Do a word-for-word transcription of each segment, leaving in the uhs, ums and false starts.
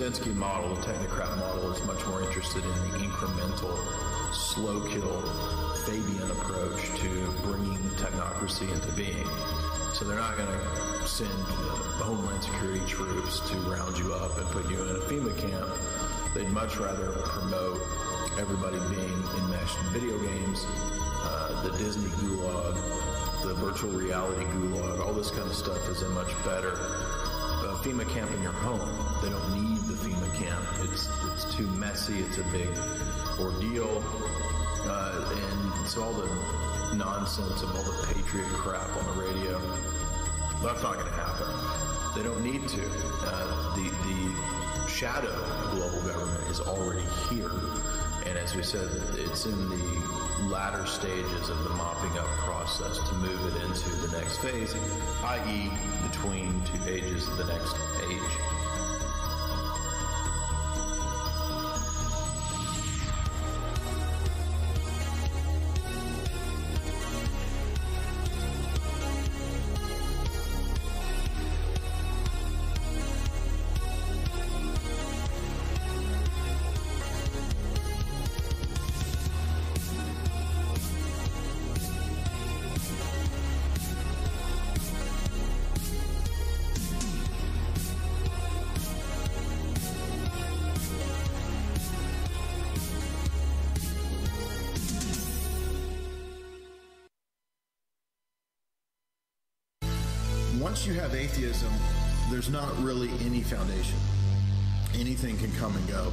Kaczynski model, the technocrat model, is much more interested in the incremental, slow kill, Fabian approach to bringing technocracy into being. So they're not going to send uh, Homeland Security troops to round you up and put you in a FEMA camp. They'd much rather promote everybody being enmeshed in video games, uh, the Disney gulag, the virtual reality gulag, all this kind of stuff is a much better uh, FEMA camp in your home. They don't need the FEMA camp. It's, it's too messy. It's a big ordeal. Uh, and it's all the nonsense of all the patriot crap on the radio. That's not going to happen. They don't need to. Uh, the the shadow global government is already here, and as we said, it's in the latter stages of the mopping up process to move it into the next phase, that is, between two ages of the next age. Atheism, there's not really any foundation. Anything can come and go.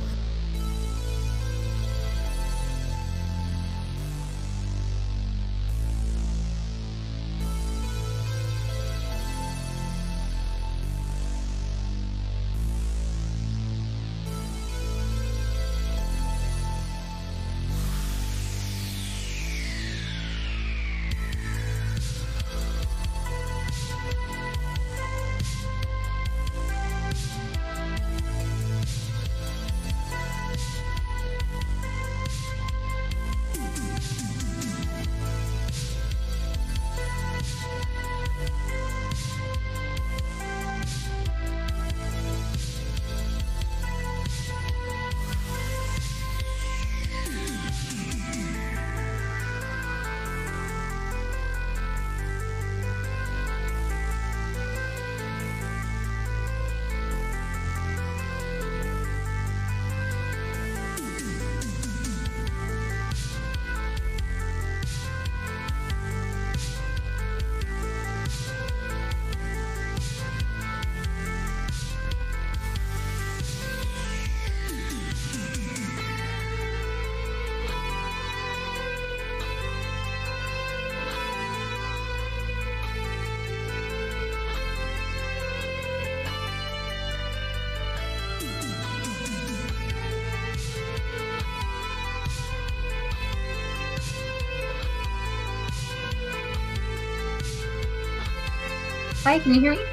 Hi, can you hear me?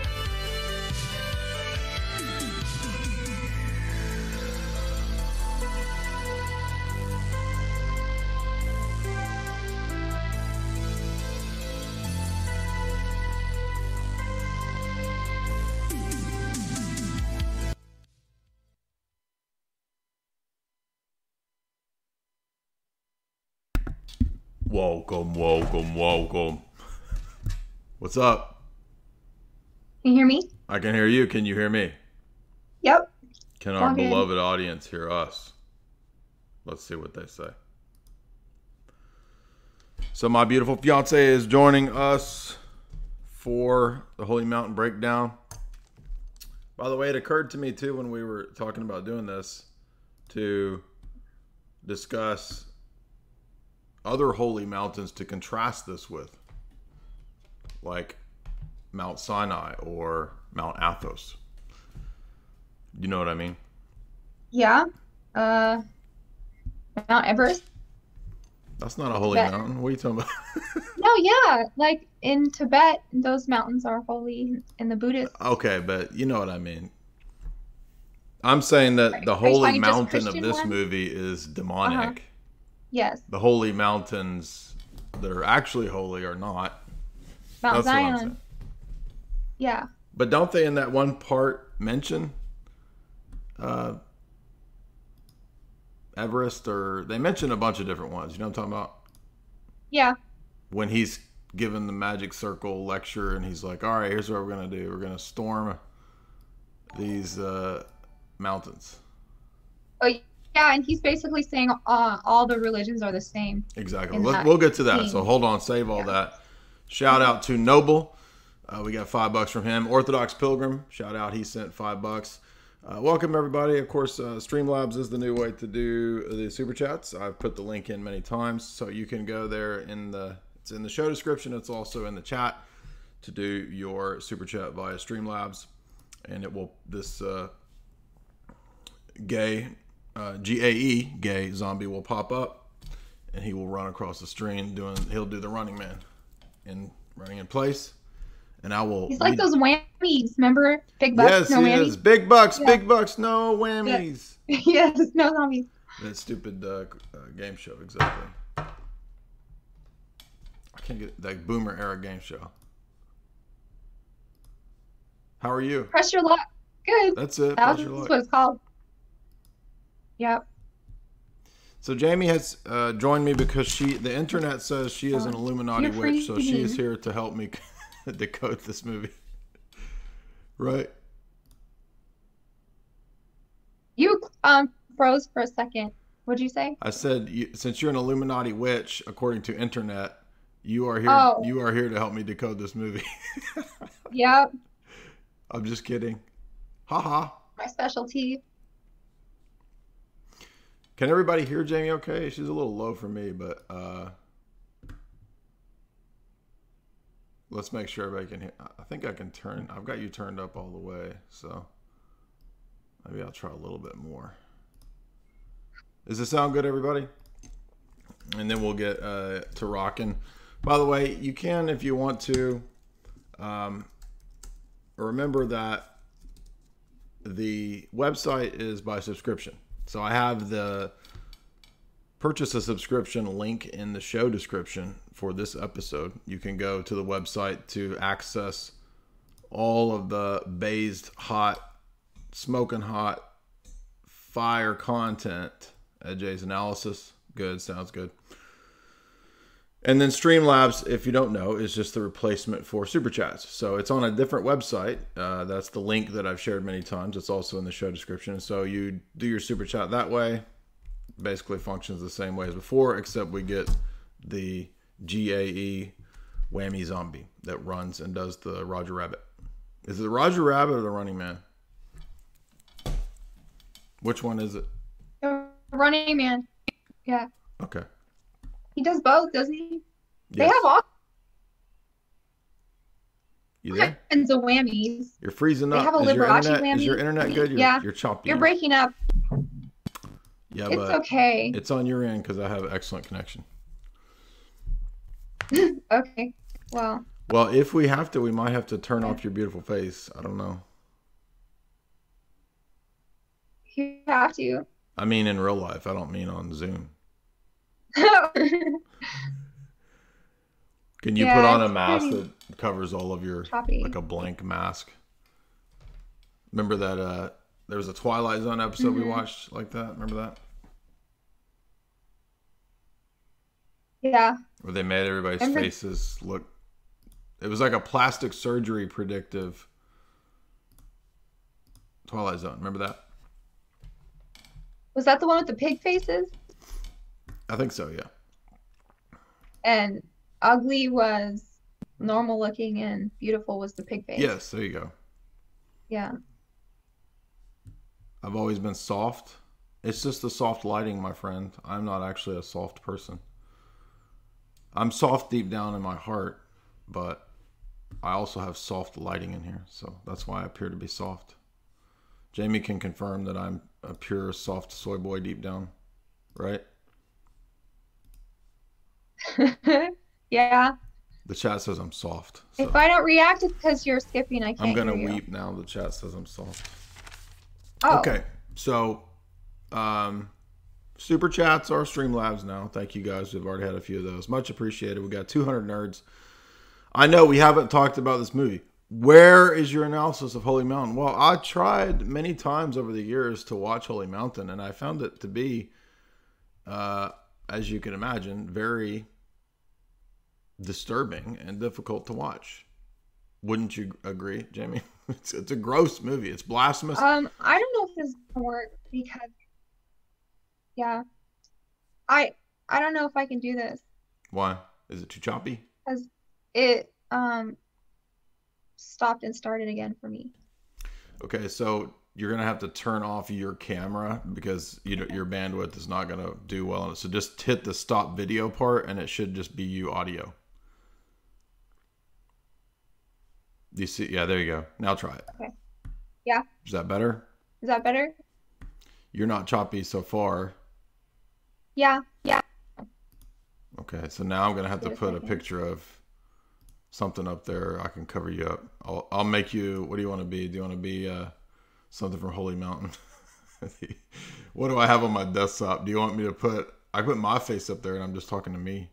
Welcome, welcome, welcome. What's up? Can you hear me? I can hear you. Can you hear me? Yep. Can our okay. beloved audience hear us? Let's see what they say. So my beautiful fiance is joining us for the Holy Mountain Breakdown. By the way, it occurred to me too when we were talking about doing this to discuss other holy mountains to contrast this with. Like Mount Sinai or Mount Athos. You know what I mean? Yeah. Uh, Mount Everest. That's not a holy Tibet. Mountain. What are you talking about? No, yeah. Like in Tibet, those mountains are holy in the Buddhist. Okay, but you know what I mean. I'm saying that right. the holy mountain of this one? movie is demonic. Uh-huh. Yes. The holy mountains that are actually holy are not. Mount That's Zion. Yeah. But don't they in that one part mention uh, Everest, or they mentioned a bunch of different ones. You know what I'm talking about? Yeah. When he's given the magic circle lecture and he's like, all right, here's what we're going to do. We're going to storm these uh, mountains. Oh, yeah. And he's basically saying uh, all the religions are the same. Exactly. We'll, we'll get to that. Thing. So hold on. Save all yeah. that. Shout out to Noble. Uh, we got five bucks from him. Orthodox Pilgrim. Shout out. He sent five bucks. Uh, welcome, everybody. Of course, uh, Streamlabs is the new way to do the Super Chats. I've put the link in many times, so you can go there. in the It's in the show description. It's also in the chat to do your Super Chat via Streamlabs. And it will, this uh, gay, uh, G A E, gay zombie will pop up, and he will run across the stream doing, he'll do the running man and running in place. And I will. He's like read. Those whammies, remember? Big bucks, yes, no whammies. Yes, big bucks, yeah. big bucks, no whammies. Yeah. Yes, no whammies. That stupid uh, uh, game show, exactly. I can't get that boomer era game show. How are you? Press Your Luck. Good. That's it. That was, that's what it's called. Yep. So Jamie has uh, joined me because she, the internet says she is an Illuminati witch, so she is here to help me decode this movie. Right. You um froze for a second. What'd you say? I said you, since you're an Illuminati witch, according to internet, you are here. Oh. You are here to help me decode this movie. Yep. I'm just kidding. Ha ha. My specialty. Can everybody hear Jamie? Okay, she's a little low for me, but. Uh... Let's make sure everybody can hear. I think I can turn. I've got you turned up all the way, so maybe I'll try a little bit more. Does it sound good, everybody? And then we'll get uh, to rocking. By the way, you can, if you want to, um, remember that the website is by subscription. So I have the purchase a subscription link in the show description for this episode. You can go to the website to access all of the based hot, smoking hot, fire content at Jay's Analysis. Good, sounds good. And then Streamlabs, if you don't know, is just the replacement for Super Chats. So it's on a different website. Uh, that's the link that I've shared many times. It's also in the show description. So you do your Super Chat that way. Basically functions the same way as before, except we get the G A E whammy zombie that runs and does the Roger Rabbit. Is it the Roger Rabbit or the Running Man? Which one is it? The Running Man. Yeah. Okay. He does both, doesn't he? Yes. They have all you there? Kinds of whammies. You're freezing up. They have a is, your internet, is your internet good? You're, yeah. You're choppy. You're breaking up. Yeah, it's but okay. It's on your end because I have an excellent connection. Okay. Well. Well, if we have to, we might have to turn yeah. off your beautiful face. I don't know. You have to. I mean, in real life. I don't mean on Zoom. Can you yeah, put on a mask pretty... that covers all of your, choppy. Like a blank mask? Remember that uh, there was a Twilight Zone episode mm-hmm. we watched like that. Remember that? Yeah. Where they made everybody's Remember. faces look. It was like a plastic surgery predictive Twilight Zone. Remember that? Was that the one with the pig faces? I think so, yeah. And ugly was normal looking and beautiful was the pig face. Yes, there you go. Yeah. I've always been soft. It's just the soft lighting, my friend. I'm not actually a soft person. I'm soft deep down in my heart, but I also have soft lighting in here, so that's why I appear to be soft. Jamie can confirm that I'm a pure soft soy boy deep down, right? Yeah. The chat says I'm soft. So. If I don't react, it's because you're skipping. I can't. I'm gonna hear you. Weep now. The chat says I'm soft. Oh. Okay, so um, Super Chats are Streamlabs now. Thank you guys. We've already had a few of those. Much appreciated. We got two hundred nerds. I know we haven't talked about this movie. where is your analysis of Holy Mountain? Well, I tried many times over the years to watch Holy Mountain, and I found it to be, uh, as you can imagine, very disturbing and difficult to watch. Wouldn't you agree, Jamie? It's, it's a gross movie. It's blasphemous. Um, I don't know if this is gonna work because, yeah, I I don't know if I can do this. Why? Is it too choppy? Because it um. stopped and started again for me. Okay, so you're gonna have to turn off your camera because you know your bandwidth is not gonna do well. So just hit the stop video part, and it should just be you audio. Do you see? Yeah, there you go. Now try it. Okay. Yeah. Is that better? Is that better? You're not choppy so far. Yeah. Yeah. Okay, so now I'm gonna have to put a picture of something up there. I can cover you up. I'll, I'll make you, what do you want to be? Do you want to be uh, something from Holy Mountain? What do I have on my desktop? Do you want me to put, I put my face up there and I'm just talking to me.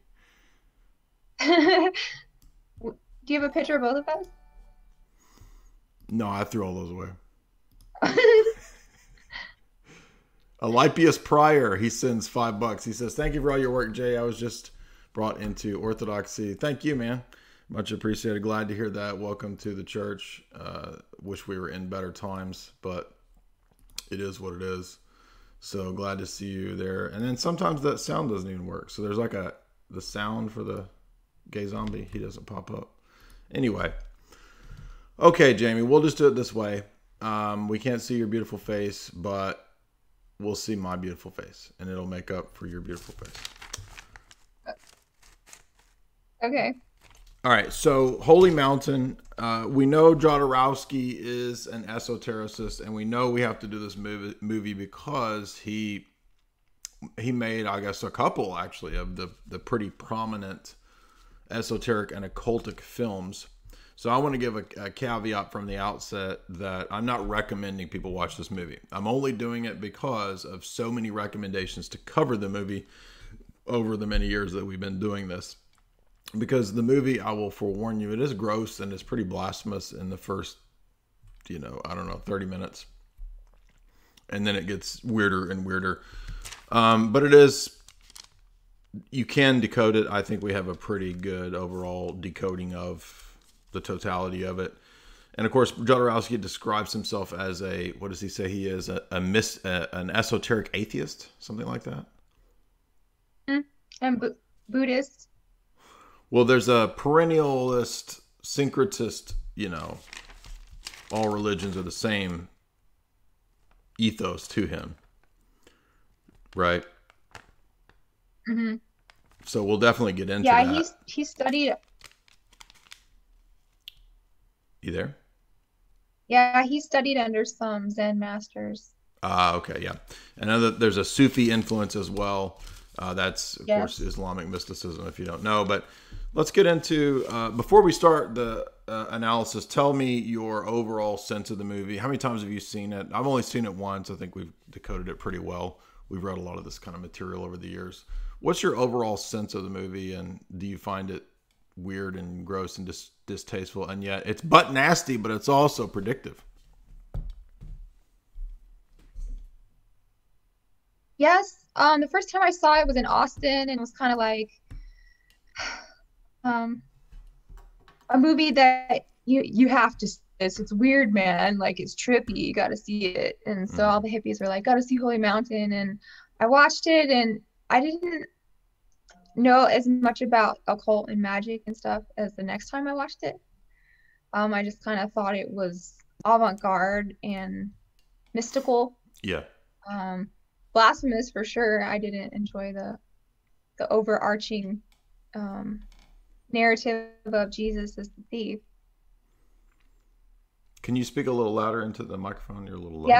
Do you have a picture of both of us? No, I threw all those away. Alypius Pryor, he sends five bucks. He says, thank you for all your work, Jay. I was just brought into Orthodoxy. Thank you, man. Much appreciated. Glad to hear that. Welcome to the church. Uh, wish we were in better times, but it is what it is. So glad to see you there. And then sometimes that sound doesn't even work. So there's like a the sound for the gay zombie. He doesn't pop up. Anyway. Okay, Jamie, we'll just do it this way. Um, we can't see your beautiful face, but we'll see my beautiful face. And it'll make up for your beautiful face. Okay. All right, so Holy Mountain, uh, we know Jodorowsky is an esotericist, and we know we have to do this movie, movie because he he made, I guess, a couple, actually, of the, the pretty prominent esoteric and occultic films. So I want to give a, a caveat from the outset that I'm not recommending people watch this movie. I'm only doing it because of so many recommendations to cover the movie over the many years that we've been doing this. Because the movie, I will forewarn you, it is gross and it's pretty blasphemous in the first, you know, I don't know, thirty minutes. And then it gets weirder and weirder. Um, but it is, you can decode it. I think we have a pretty good overall decoding of the totality of it. And of course, Jodorowsky describes himself as a, what does he say he is? A, a mis, a, an esoteric atheist, something like that. Mm, and bu- Buddhist. Well, there's a perennialist, syncretist, you know, all religions are the same ethos to him, right? Mm-hmm. So we'll definitely get into yeah, that. Yeah, he's, he studied... You there? Yeah, he studied under some Zen masters. Ah, uh, okay, yeah. And other, there's a Sufi influence as well. Uh, that's, of yes. course, Islamic mysticism, if you don't know. But let's get into, uh, before we start the uh, analysis, tell me your overall sense of the movie. How many times have you seen it? I've only seen it once. I think we've decoded it pretty well. We've read a lot of this kind of material over the years. What's your overall sense of the movie? And do you find it weird and gross and dis distasteful? And yet it's butt nasty, but it's also predictive. Yes. Um, the first time I saw it was in Austin, and it was kind of like um, a movie that you you have to see this. It's weird, man. Like, it's trippy. You got to see it. And so all the hippies were like, got to see Holy Mountain. And I watched it, and I didn't know as much about occult and magic and stuff as the next time I watched it. Um, I just kind of thought it was avant-garde and mystical. Yeah. Um. Blasphemous for sure. I didn't enjoy the the overarching um, narrative of Jesus as the thief. Can you speak a little louder into the microphone? You're a little low. Yeah.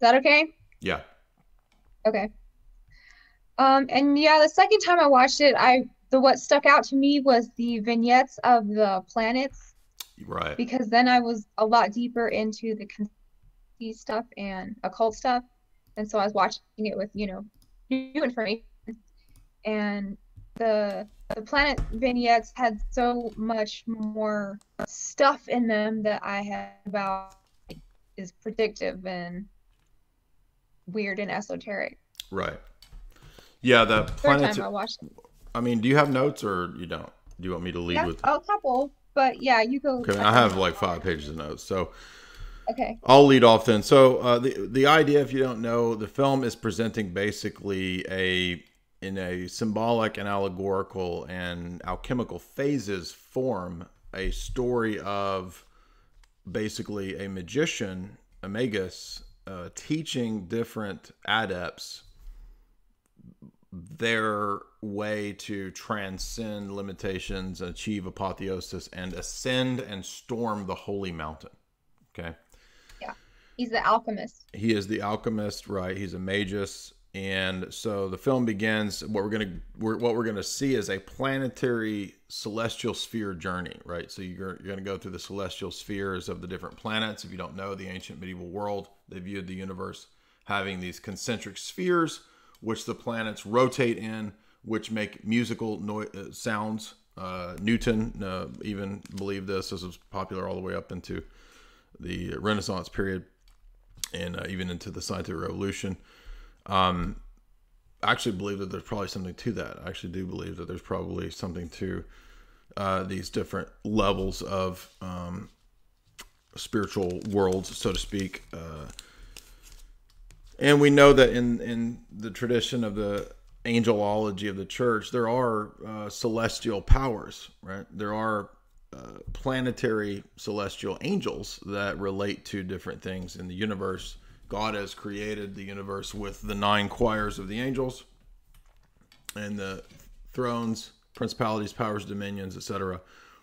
Is that okay? Yeah. Okay. Um, and yeah, the second time I watched it, I the what stuck out to me was the vignettes of the planets. Right. Because then I was a lot deeper into the Kaczynski stuff and occult stuff, and so I was watching it with you know new information. And the the planet vignettes had so much more stuff in them that I had about like, is predictive and weird and esoteric. Right. Yeah, the planet. I, I mean, do you have notes or you don't? Do you want me to lead yeah, with? Oh, a couple, but yeah, you go. Okay, I have like five pages of notes, so okay, I'll lead off then. So uh, the the idea, if you don't know, the film is presenting basically a in a symbolic and allegorical and alchemical phases form a story of basically a magician, Amagus, Uh, teaching different adepts their way to transcend limitations, achieve apotheosis, and ascend and storm the Holy Mountain. Okay. Yeah. He's the alchemist. He is the alchemist, right? He's a magus. And so the film begins, what we're going to, what we're going to see is a planetary celestial sphere journey, right? So you're, you're going to go through the celestial spheres of the different planets. If you don't know, the ancient medieval world, they viewed the universe having these concentric spheres, which the planets rotate in, which make musical noise, uh, sounds. Uh, Newton uh, even believed this. This was popular all the way up into the Renaissance period and uh, even into the scientific revolution. Um, I actually believe that there's probably something to that. I actually do believe that there's probably something to uh, these different levels of um, spiritual worlds, so to speak. Uh, and we know that in, in the tradition of the angelology of the church, there are uh, celestial powers, right? There are uh, planetary celestial angels that relate to different things in the universe. God has created the universe with the nine choirs of the angels and the thrones, principalities, powers, dominions, et cetera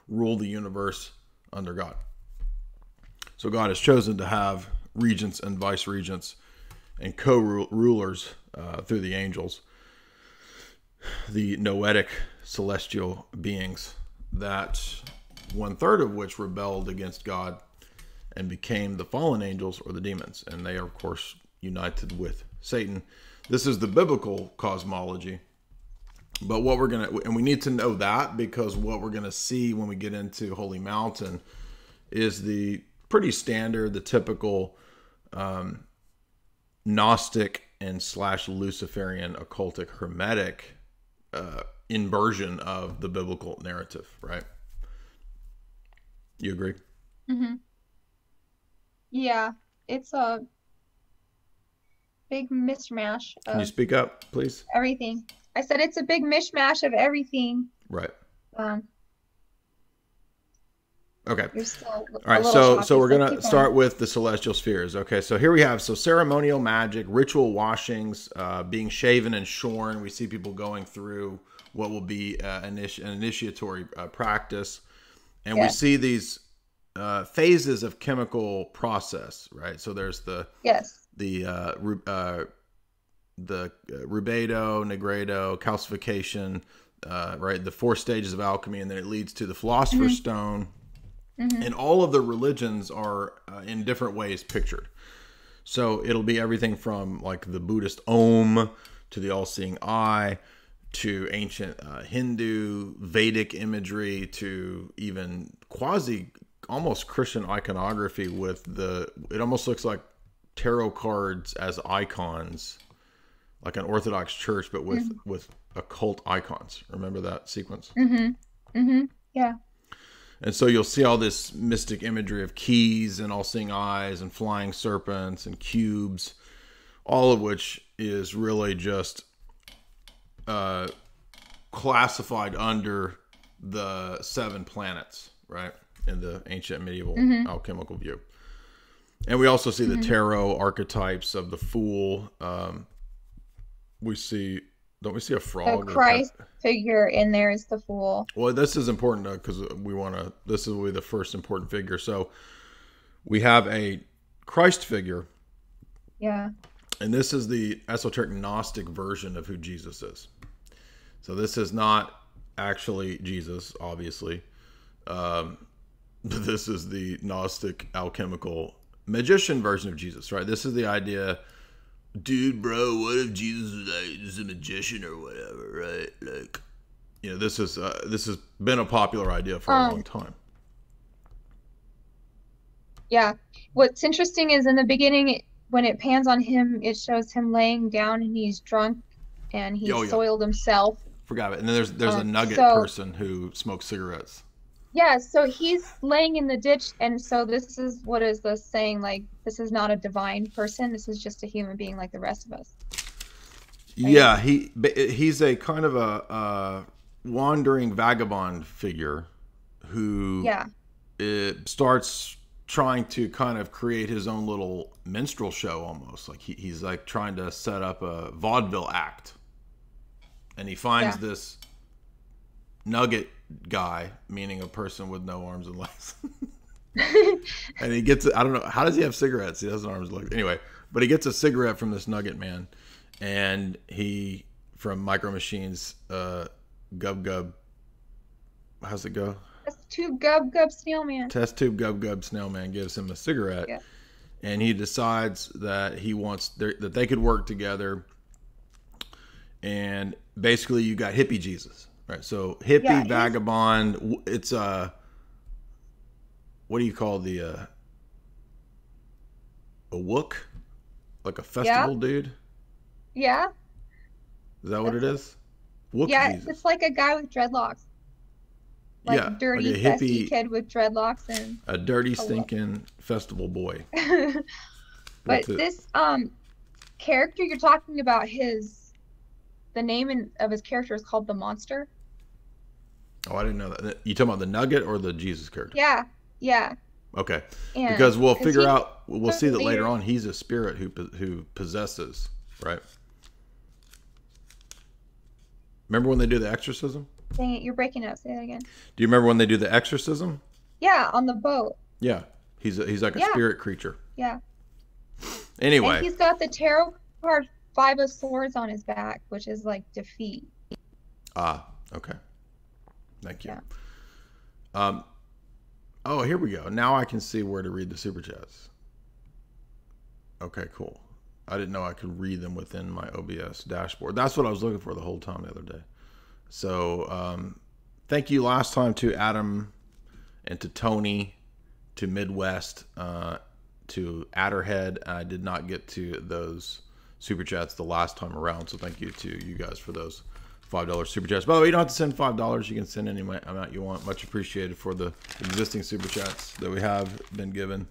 rule the universe under God. So God has chosen to have regents and vice regents and co-rulers uh, through the angels, the noetic celestial beings that one third of which rebelled against God and became the fallen angels or the demons. And they are, of course, united with Satan. This is the biblical cosmology. But what we're going to, and we need to know that because what we're going to see when we get into Holy Mountain is the pretty standard, the typical um, Gnostic and slash Luciferian occultic hermetic uh, inversion of the biblical narrative, right? You agree? Mm-hmm. Yeah, it's a big mishmash of... Can you speak up, please? Everything. I said it's a big mishmash of everything. Right. Um, Okay. You're still all right. So, shocked. so we're going to start with the celestial spheres. Okay. So here we have, so ceremonial magic, ritual washings, uh, being shaven and shorn. We see people going through what will be uh, an initiatory uh, practice. And yes. we see these uh, phases of chemical process, right? So there's the, yes, the, uh, uh, the rubedo, negredo, calcification, uh, right? The four stages of alchemy. And then it leads to the philosopher's mm-hmm. stone. Mm-hmm. And all of the religions are uh, in different ways pictured. So it'll be everything from like the Buddhist Om to the all-seeing eye to ancient uh, Hindu Vedic imagery to even quasi almost Christian iconography with the, it almost looks like tarot cards as icons, like an Orthodox church, but with, mm-hmm. with occult icons. Remember that sequence? Mm-hmm. Mm-hmm. Yeah. And so you'll see all this mystic imagery of keys and all-seeing eyes and flying serpents and cubes, all of which is really just uh, classified under the seven planets, right? In the ancient medieval mm-hmm. alchemical view. And we also see mm-hmm. the tarot archetypes of the fool. Um, we see... Don't we see a frog? The Christ figure in there is the fool. Well, this is important because we want to, this will be the first important figure. So we have a Christ figure. Yeah. And this is the esoteric Gnostic version of who Jesus is. So this is not actually Jesus, obviously. Um, this is the Gnostic alchemical magician version of Jesus, right? This is the idea... Dude, bro, what if Jesus was like, just a magician or whatever, right? Like, you know, this is uh, this has been a popular idea for um, a long time. Yeah. What's interesting is in the beginning, when it pans on him, it shows him laying down and he's drunk and he's oh, yeah. soiled himself. Forgot it. And then there's there's um, a nugget so, person who smokes cigarettes. Yeah, so he's laying in the ditch, and so this is, what is this saying? Like, this is not a divine person. This is just a human being like the rest of us. Right? Yeah, he he's a kind of a uh, wandering vagabond figure who yeah. it starts trying to kind of create his own little minstrel show almost. Like, he, he's like trying to set up a vaudeville act, and he finds yeah. this nugget guy, meaning a person with no arms and legs. And he gets, I don't know, how does he have cigarettes? He doesn't arms and legs. Anyway, but he gets a cigarette from this nugget man, and he, from Micro Machines, uh, Gub Gub, how's it go? Test Tube Gub Gub Snail Man. Test Tube Gub Gub Snail Man gives him a cigarette, yeah. and he decides that he wants, that they could work together, and basically you got hippie Jesus. Right, so hippie yeah, vagabond. It's a uh, what do you call the uh, a wook, like a festival yeah. dude? Yeah. Is that what That's, it is? Wook yeah, Jesus. It's like a guy with dreadlocks. Like yeah, dirty like a hippie kid with dreadlocks and a dirty stinking a festival boy. But it? this um character you're talking about, his. The name in, of his character is called the Monster. Oh, I didn't know that. You talking about the Nugget or the Jesus character? Yeah, yeah. Okay, and because we'll figure he, out, we'll see that leader. later on. He's a spirit who who possesses, right? Remember when they do the exorcism? Dang it, you're breaking up. Say that again. Do you remember when they do the exorcism? Yeah, on the boat. Yeah, he's a, he's like a yeah. spirit creature. Yeah. Anyway, and he's got the tarot card. Five of Swords on his back, which is like defeat. Ah, okay. Thank you. Yeah. Um, oh, here we go. Now I can see where to read the super chats. Okay, cool. I didn't know I could read them within my O B S dashboard. That's what I was looking for the whole time the other day. So um, thank you last time to Adam and to Tony, to Midwest, uh, to Adderhead. I did not get to those super chats the last time around, so thank you to you guys for those five dollar super chats. By the way, you don't have to send five dollars, you can send any amount you want. Much appreciated for the existing super chats that we have been given.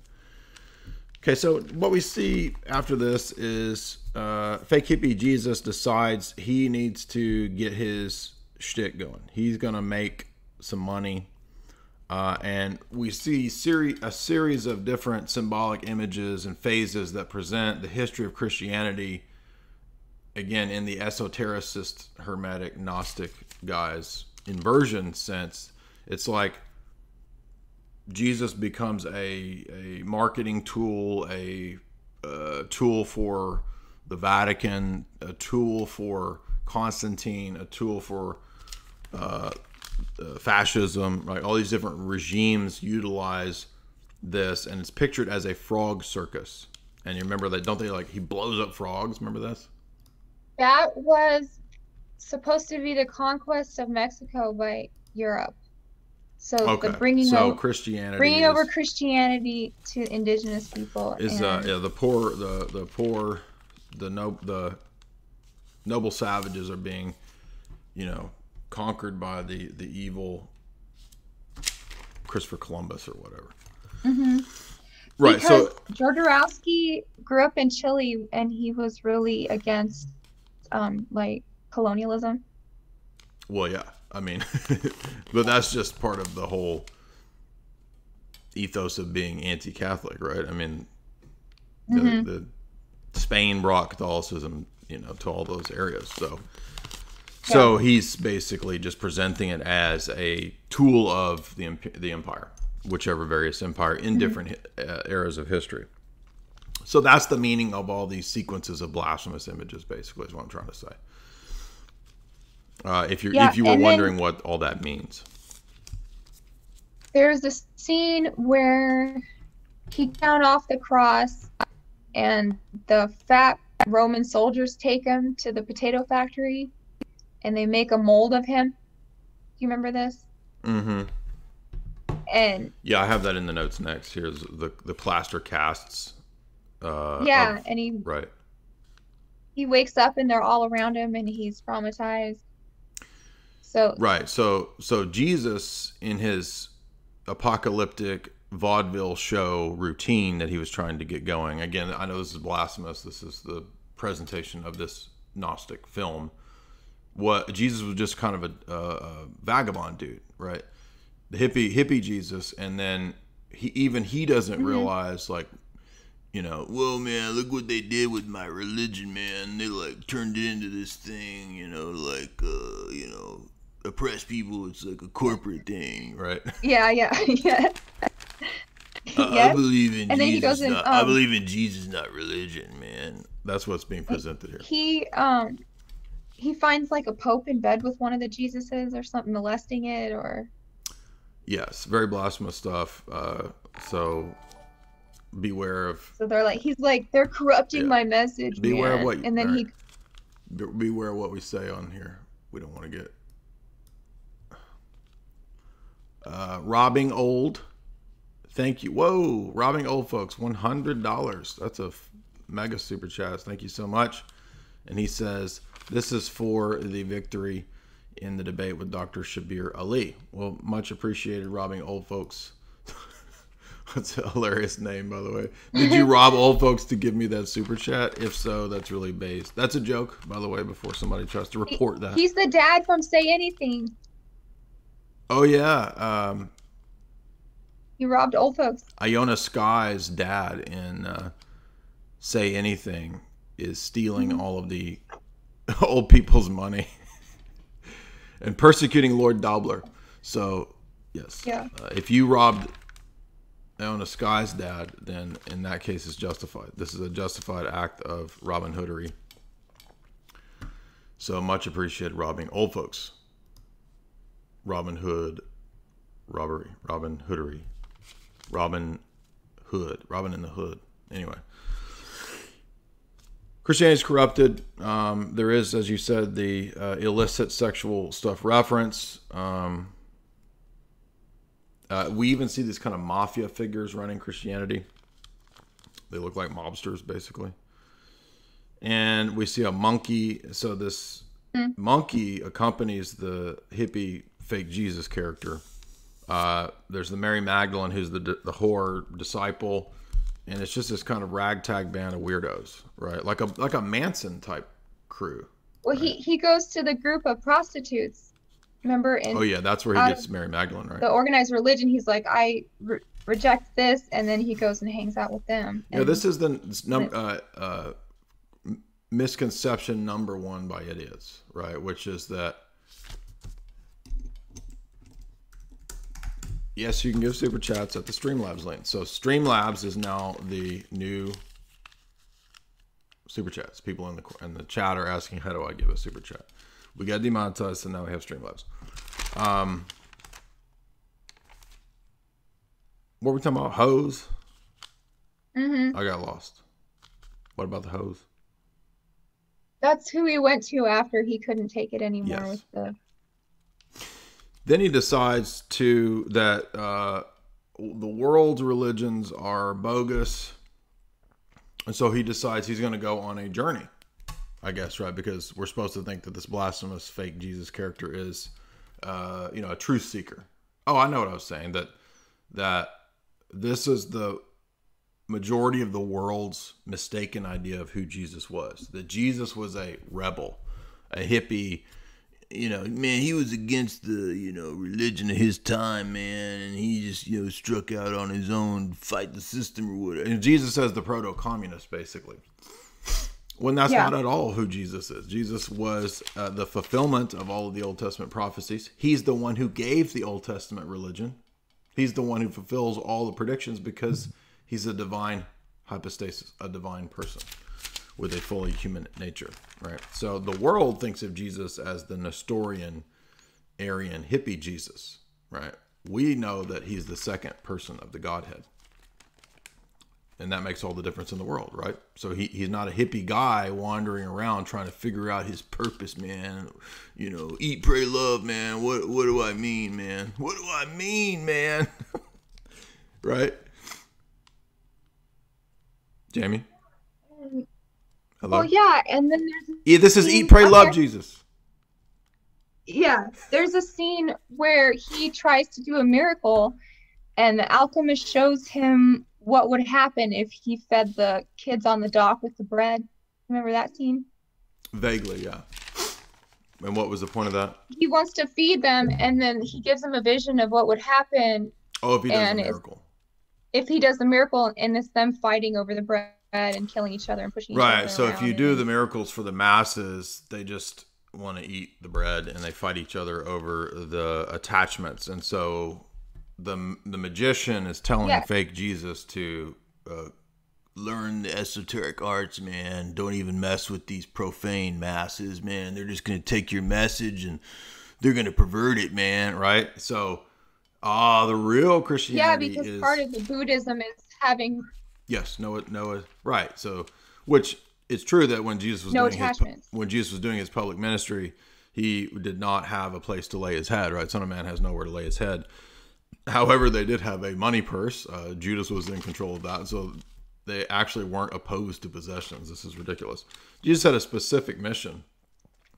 Okay, so what we see after this is uh fake hippie Jesus decides he needs to get his shtick going. He's gonna make some money. Uh, and we see seri- a series of different symbolic images and phases that present the history of Christianity, again, in the esotericist, hermetic, Gnostic guys' inversion sense. It's like Jesus becomes a, a marketing tool, a uh, tool for the Vatican, a tool for Constantine, a tool for uh, uh, fascism, right? All these different regimes utilize this, and it's pictured as a frog circus. And you remember that, don't they, like, he blows up frogs? Remember this? That was supposed to be the conquest of Mexico by Europe. So okay. the bringing so over Christianity, bringing is, over Christianity to indigenous people is and, uh, yeah, the poor, the the poor, the no, the noble savages are being, you know, conquered by the the evil Christopher Columbus or whatever. Mm-hmm. Right. Because so Jodorowsky grew up in Chile, and he was really against um, like colonialism. Well, yeah. I mean, but that's just part of the whole ethos of being anti-Catholic, right? I mean, the, mm-hmm. the Spain brought Catholicism, you know, to all those areas. So, yeah. so he's basically just presenting it as a tool of the the empire, whichever various empire in mm-hmm. different uh, eras of history. So that's the meaning of all these sequences of blasphemous images, basically, is what I'm trying to say. Uh, if you're, yeah, if you were wondering what all that means. There's this scene where he down off the cross and the fat Roman soldiers take him to the potato factory and they make a mold of him. Do you remember this? Mm-hmm. And yeah, I have that in the notes next. Here's the, the plaster casts. Uh, yeah. Of, and he, right. he wakes up and they're all around him and he's traumatized. So, right. So, so Jesus in his apocalyptic vaudeville show routine that he was trying to get going. Again, I know this is blasphemous. This is the presentation of this Gnostic film. What Jesus was just kind of a, a, a vagabond dude, right? The hippie, hippie Jesus. And then he, even he doesn't mm-hmm. realize, like, you know, well, man, look what they did with my religion, man. They, like, turned it into this thing, you know, like, uh, you know, oppress people. It's like a corporate thing, right? Yeah, yeah, yeah. uh, yep. I believe in and Jesus. Then he goes in, not, um, I believe in Jesus, not religion, man. That's what's being presented here. He um, he finds like a pope in bed with one of the Jesuses or something, molesting it, or. Yes, very blasphemous stuff. Uh, so beware of. So they're like, he's like, they're corrupting yeah. my message. Beware man. Of what. You, and then right. he. Be, beware of what we say on here. We don't want to get. Uh, robbing old, thank you. Whoa, robbing old folks, one hundred dollars. That's a f mega super chat. Thank you so much. And he says, this is for the victory in the debate with Doctor Shabir Ali. Well, much appreciated, robbing old folks. That's a hilarious name, by the way. Did you rob old folks to give me that super chat? If so, that's really based. That's a joke, by the way, before somebody tries to report that. He's the dad from Say Anything. Oh, yeah. Um, you robbed old folks. Iona Sky's dad in uh, Say Anything is stealing mm-hmm. all of the old people's money and persecuting Lord Dobler. So, yes. Yeah. Uh, if you robbed Iona Sky's dad, then in that case it's justified. This is a justified act of Robin Hoodery. So much appreciated, robbing old folks. Robin Hood, robbery, Robin Hoodery, Robin Hood, Robin in the Hood. Anyway, Christianity is corrupted. Um, there is, as you said, the uh, illicit sexual stuff reference. Um, uh, we even see these kind of mafia figures running Christianity. They look like mobsters, basically. And we see a monkey. So this mm. monkey accompanies the hippie fake Jesus character. Uh, there's the Mary Magdalene, who's the the whore disciple, and it's just this kind of ragtag band of weirdos, right? Like a like a Manson type crew. Well, right? he he goes to the group of prostitutes Remember? In, oh, yeah, that's where he gets Mary Magdalene, right? The organized religion, he's like, I re reject this, and then he goes and hangs out with them. Yeah, this is the num uh, uh, misconception number one by idiots, right? Which is that, yes, you can give super chats at the Streamlabs link. So Streamlabs is now the new super chats. People in the, in the chat are asking, how do I give a super chat? We got demonetized, and now we have Streamlabs. Um, what were we talking about? Hose? Mm-hmm. I got lost. What about the hose? That's who he went to after he couldn't take it anymore. Yes. With the... Then he decides to that uh, the world's religions are bogus. And so he decides he's going to go on a journey. I guess, right? Because we're supposed to think that this blasphemous fake Jesus character is, uh, you know, a truth seeker. Oh, I know what I was saying. That that this is the majority of the world's mistaken idea of who Jesus was. That Jesus was a rebel, a hippie. You know, man, he was against the, you know, religion of his time, man. And he just, you know, struck out on his own, fight the system or whatever. And Jesus as the proto-communist, basically. When that's yeah. not at all who Jesus is. Jesus was uh, the fulfillment of all of the Old Testament prophecies. He's the one who gave the Old Testament religion. He's the one who fulfills all the predictions because he's a divine hypostasis, a divine person with a fully human nature, right? So the world thinks of Jesus as the Nestorian, Arian, hippie Jesus, right? We know that he's the second person of the Godhead. And that makes all the difference in the world, right? So he, he's not a hippie guy wandering around trying to figure out his purpose, man. You know, eat, pray, love, man. What what do I mean, man? What do I mean, man? Right? Jamie? Hello? Well, yeah, and then there's... Yeah, this is eat, pray, love, Jesus. Yeah, there's a scene where he tries to do a miracle, and the alchemist shows him... what would happen if he fed the kids on the dock with the bread? Remember that scene? Vaguely, yeah. And what was the point of that? He wants to feed them, and then he gives them a vision of what would happen. Oh, if he does a miracle. If, if he does the miracle, and it's them fighting over the bread and killing each other and pushing each other around. Right, so if you do the miracles for the masses, they just want to eat the bread, and they fight each other over the attachments. And so... The, the magician is telling yeah. fake Jesus to uh, learn the esoteric arts, man. Don't even mess with these profane masses, man. They're just going to take your message and they're going to pervert it, man. Right? So, ah, uh, the real Christianity is... Yeah, because is, part of the Buddhism is having... Yes, no, no, right. So, which it's true that when Jesus was, no doing, his, when Jesus was doing his public ministry, he did not have a place to lay his head, right? Son of Man has nowhere to lay his head. However, they did have a money purse. Uh, Judas was in control of that. So they actually weren't opposed to possessions. This is ridiculous. Jesus had a specific mission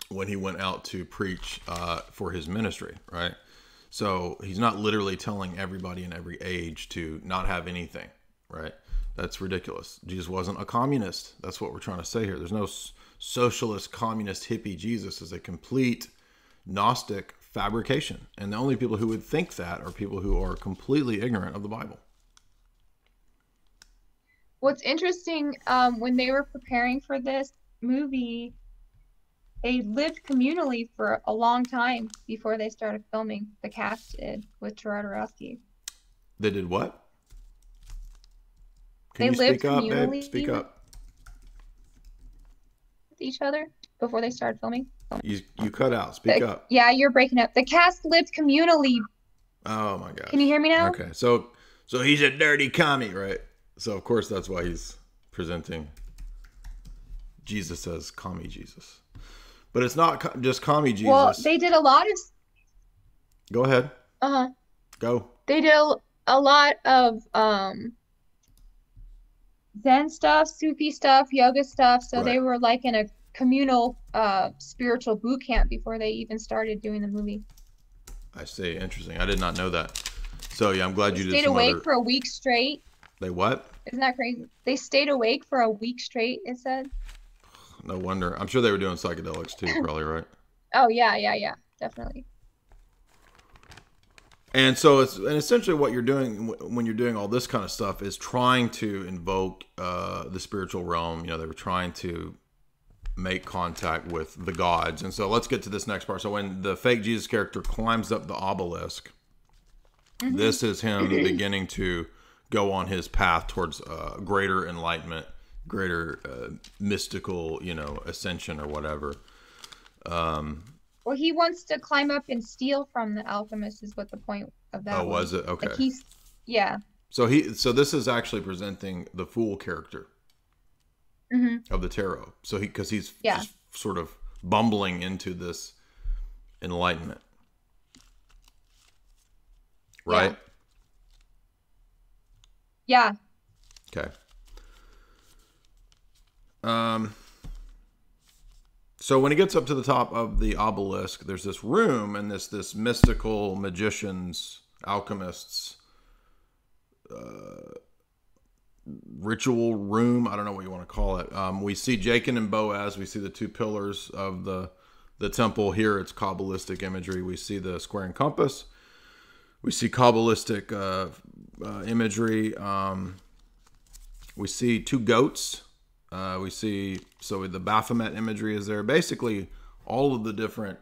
when he went out to preach uh, for his ministry, right? So he's not literally telling everybody in every age to not have anything, right? That's ridiculous. Jesus wasn't a communist. That's what we're trying to say here. There's no socialist, communist, hippie. Jesus is a complete Gnostic fabrication, and the only people who would think that are people who are completely ignorant of the Bible. What's interesting, um, when they were preparing for this movie, they lived communally for a long time before they started filming. The cast did with Jodorowsky. They did what? Can they you lived speak up, babe? Speak up. With each other before they started filming. You, you cut out. Speak the, up. Yeah, you're breaking up. The cast lived communally. Oh, my God. Can you hear me now? Okay. So so he's a dirty commie, right? So, of course, that's why he's presenting Jesus as commie Jesus. But it's not co just commie Jesus. Well, they did a lot of... Go ahead. Uh-huh. Go. They did a, a lot of um, Zen stuff, Sufi stuff, yoga stuff. So right. They were like in a... communal uh spiritual boot camp before they even started doing the movie. I see. Interesting. I did not know that. So yeah, I'm glad they you stayed did some awake other... for a week straight. They what? Isn't that crazy? They stayed awake for a week straight, it said. No wonder. I'm sure they were doing psychedelics too, probably, right? Oh yeah, yeah, yeah, definitely. And so it's, and essentially what you're doing when you're doing all this kind of stuff is trying to invoke uh, the spiritual realm. You know, they were trying to make contact with the gods. And so let's get to this next part. So when the fake Jesus character climbs up the obelisk, mm-hmm. this is him beginning to go on his path towards uh, greater enlightenment, greater uh, mystical, you know, ascension or whatever. Um, well, he wants to climb up and steal from the alchemist is what the point of that was. Oh, was it? Okay. Like he's, yeah. So he, so this is actually presenting the fool character. Mm-hmm. Of the tarot. So he, because he's yeah. just sort of bumbling into this enlightenment. Right? Yeah. yeah. Okay. Um, so when he gets up to the top of the obelisk, there's this room and this, this mystical magicians, alchemists, uh, ritual room. I don't know what you want to call it. Um, we see Jachin and Boaz. We see the two pillars of the the temple here. It's Kabbalistic imagery. We see the square and compass. We see Kabbalistic uh, uh, imagery. Um, we see two goats. Uh, we see, so the Baphomet imagery is there. Basically, all of the different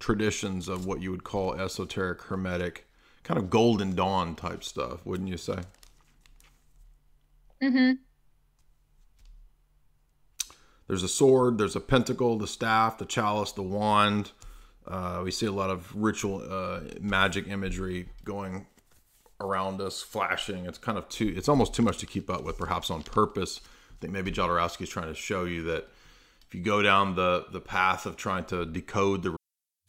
traditions of what you would call esoteric, hermetic, kind of golden dawn type stuff, wouldn't you say? Mm-hmm. There's a sword, there's a pentacle, the staff, the chalice, the wand. Uh, we see a lot of ritual uh, magic imagery going around us, flashing. It's kind of too, it's almost too much to keep up with, perhaps on purpose. I think maybe Jodorowsky is trying to show you that if you go down the, the path of trying to decode the...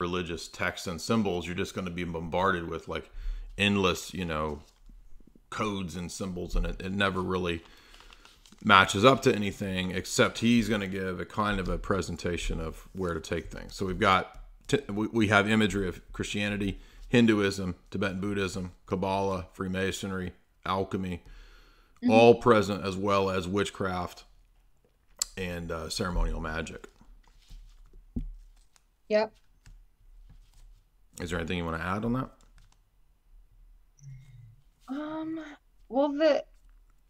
Religious texts and symbols, you're just going to be bombarded with like endless, you know, codes and symbols, and it, it never really matches up to anything, except he's going to give a kind of a presentation of where to take things. So we've got, t- we have imagery of Christianity, Hinduism, Tibetan Buddhism, Kabbalah, Freemasonry, alchemy, mm-hmm. all present, as well as witchcraft and uh, ceremonial magic. Yep. Is there anything you want to add on that? Um, well, the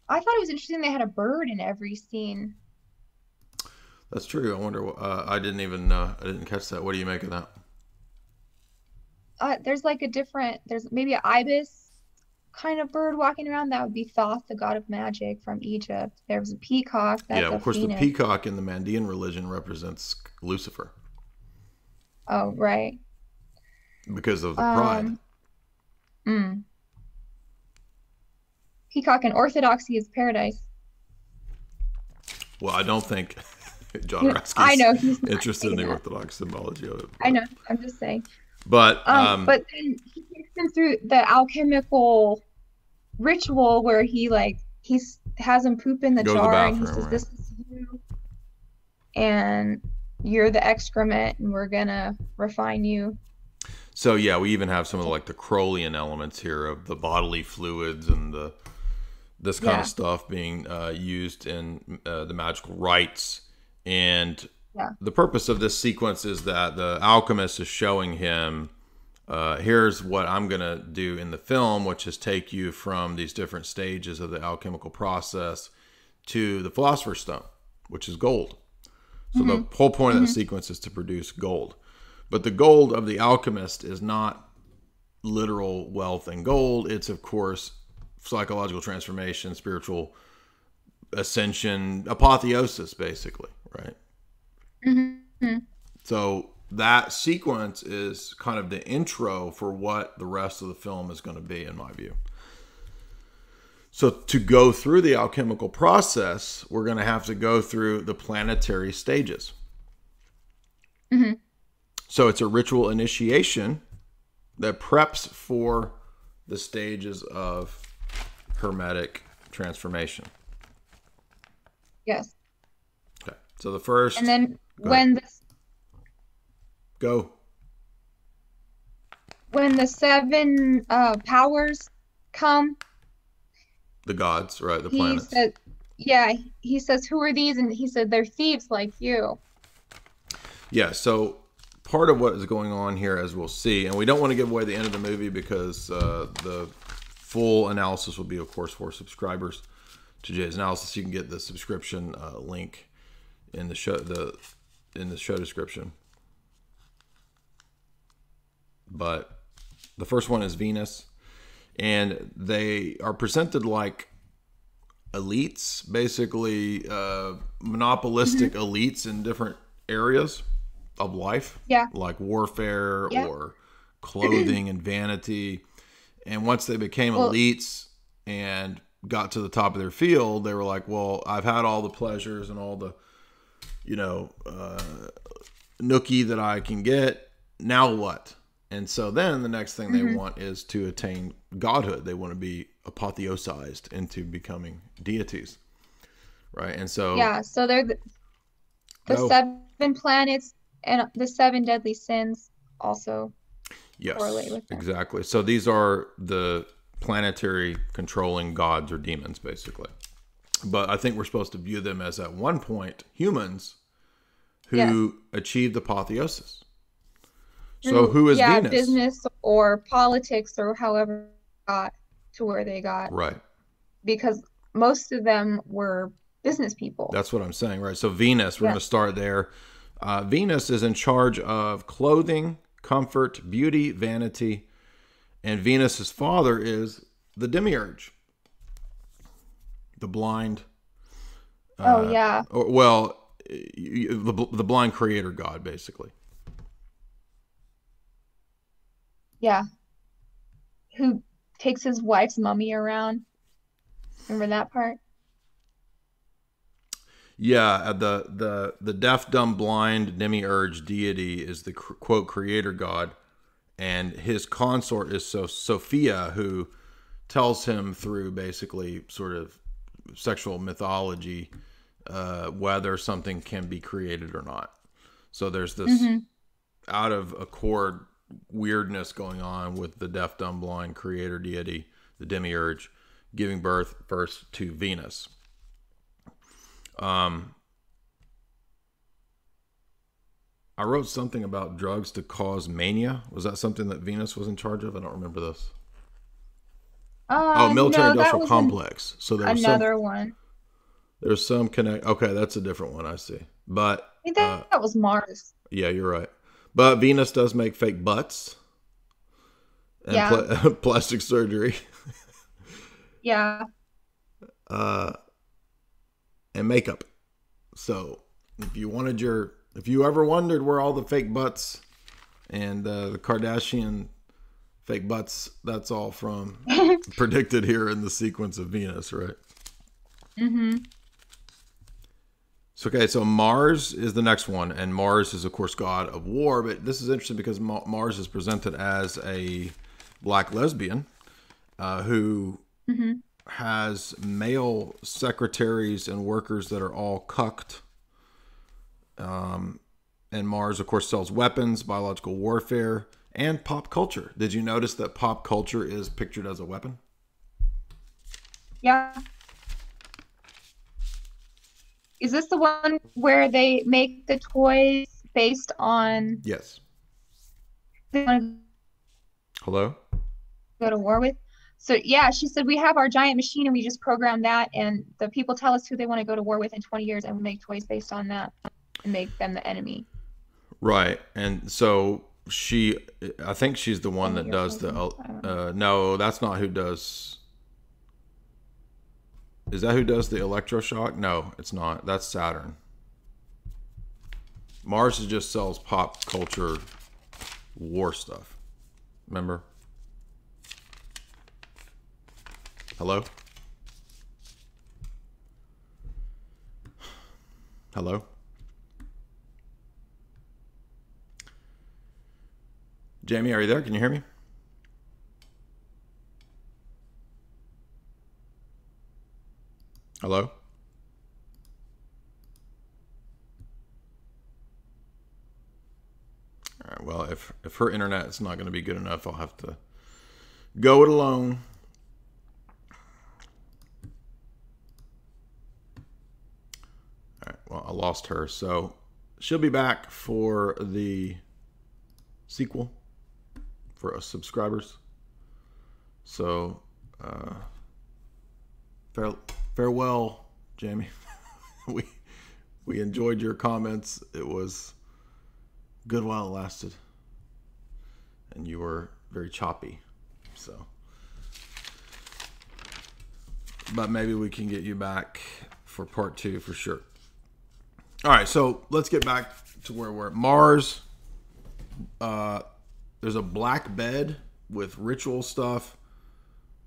I thought it was interesting they had a bird in every scene. That's true. I wonder. Uh, I didn't even. Uh, I didn't catch that. What do you make of that? Uh, there's like a different. There's maybe an ibis kind of bird walking around. That would be Thoth, the god of magic from Egypt. There was a peacock. That's yeah, of course, phoenix. The peacock in the Mandean religion represents Lucifer. Oh right. Because of the pride. Um, mm. Peacock and orthodoxy is paradise. Well, I don't think John Raskin's is interested in the Orthodox symbology of it. But. I know. I'm just saying. But um, um, but then he takes them through the alchemical ritual where he like he's has him poop in the jar, the bathroom, and he says, right. "This is you, and you're the excrement, and we're gonna refine you." So yeah, we even have some of the, like the Crowleyan elements here of the bodily fluids and the this kind yeah. of stuff being uh, used in uh, the magical rites. And yeah. the purpose of this sequence is that the alchemist is showing him, uh, here's what I'm gonna do in the film, which is take you from these different stages of the alchemical process to the philosopher's stone, which is gold. So mm-hmm. the whole point mm-hmm. of the sequence is to produce gold. But the gold of the alchemist is not literal wealth and gold. It's, of course, psychological transformation, spiritual ascension, apotheosis, basically, right? Mm-hmm. So that sequence is kind of the intro for what the rest of the film is going to be, in my view. So to go through the alchemical process, we're going to have to go through the planetary stages. Mm-hmm. So it's a ritual initiation that preps for the stages of hermetic transformation. Yes. Okay. So the first... And then go when ahead. the... Go. When the seven uh, powers come... The gods, right, the he planets. Said, yeah, he says, who are these? And he said, they're thieves like you. Yeah, so part of what is going on here, as we'll see, and we don't want to give away the end of the movie because uh, the full analysis will be, of course, for subscribers to Jay's Analysis. You can get the subscription uh, link in the show the in the show description. But the first one is Venus. And they are presented like elites, basically uh, monopolistic mm-hmm. elites in different areas of life, yeah. like warfare yeah. or clothing and vanity. And once they became well, elites and got to the top of their field, they were like, well, I've had all the pleasures and all the, you know, uh, nookie that I can get. Now what? And so then the next thing they mm-hmm. want is to attain godhood. They want to be apotheosized into becoming deities, right? And so... Yeah, so they're the, the oh. seven planets and the seven deadly sins also yes, correlate with them. Exactly. So these are the planetary controlling gods or demons, basically. But I think we're supposed to view them as, at one point, humans who yes. achieved apotheosis. So who is yeah, Venus? Yeah, business or politics or however they got to where they got. Right. Because most of them were business people. That's what I'm saying, right? So Venus, we're yeah. going to start there. Uh, Venus is in charge of clothing, comfort, beauty, vanity. And Venus's father is the Demiurge. The blind. Uh, oh, yeah. Or, well, the, the blind creator god, basically. Yeah, who takes his wife's mummy around? Remember that part? Yeah, the the the deaf, dumb, blind Demiurge deity is the quote creator god, and his consort is so Sophia, who tells him through basically sort of sexual mythology uh, whether something can be created or not. So there's this mm-hmm. out of accord weirdness going on with the deaf, dumb, blind creator deity, the Demiurge, giving birth first to Venus. Um, I wrote something about drugs to cause mania. Was that something that Venus was in charge of? I don't remember this. Uh, oh, military-industrial no, complex. So there's another some, one. There's some connect. Okay, that's a different one. I see. But I think that, uh, that was Mars. Yeah, you're right. But Venus does make fake butts and yeah. pl plastic surgery. yeah. Uh, and makeup. So if you wanted your, if you ever wondered where all the fake butts and uh, the Kardashian fake butts, that's all from predicted here in the sequence of Venus, right? Mm-hmm. So, okay, so Mars is the next one, and Mars is, of course, god of war, but this is interesting because Ma Mars is presented as a black lesbian uh, who mm-hmm. has male secretaries and workers that are all cucked, um, and Mars, of course, sells weapons, biological warfare, and pop culture. Did you notice that pop culture is pictured as a weapon? Yeah. Is this the one where they make the toys based on? Yes. They want to Hello? Go to war with? So, yeah, she said, we have our giant machine and we just program that. And the people tell us who they want to go to war with in twenty years and we make toys based on that and make them the enemy. Right. And so she, I think she's the one that does the, uh, no, that's not who does. Is that who does the electroshock? No, it's not. That's Saturn. Mars just sells pop culture war stuff. Remember? Hello? Hello? Jamie, are you there? Can you hear me? Hello? All right, well, if, if her internet is not going to be good enough, I'll have to go it alone. All right, well, I lost her, so she'll be back for the sequel for us subscribers. So, uh, fair, farewell, Jamie. we we enjoyed your comments. It was good while it lasted, and you were very choppy. So, but maybe we can get you back for part two for sure. All right, so let's get back to where we're at. Mars. Uh, there's a black bed with ritual stuff,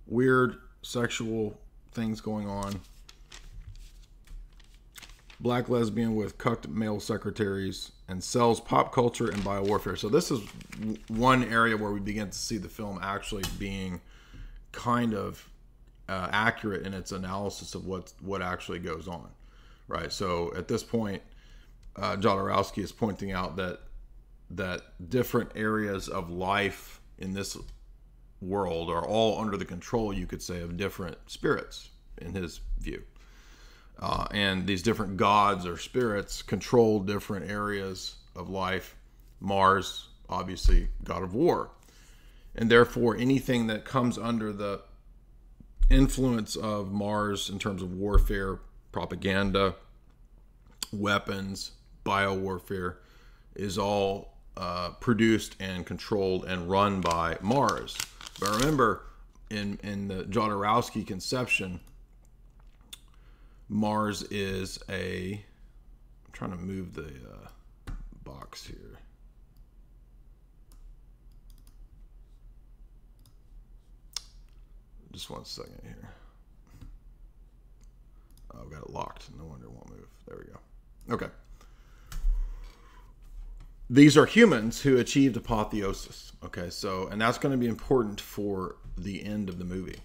weird sexual things going on. Black lesbian with cucked male secretaries and sells pop culture and biowarfare. So this is one area where we begin to see the film actually being kind of uh, accurate in its analysis of what, what actually goes on, right? So at this point, uh, Jodorowsky is pointing out that that different areas of life in this world are all under the control, you could say, of different spirits, in his view. Uh, and these different gods or spirits control different areas of life. Mars, obviously, god of war. And therefore, anything that comes under the influence of Mars in terms of warfare, propaganda, weapons, biowarfare, is all Uh, produced and controlled and run by Mars. But remember, in, in the Jodorowsky conception, Mars is a... I'm trying to move the uh, box here. Just one second here. Oh, I've got it locked. No wonder it won't move. There we go. Okay. These are humans who achieved apotheosis, okay? So, and that's going to be important for the end of the movie.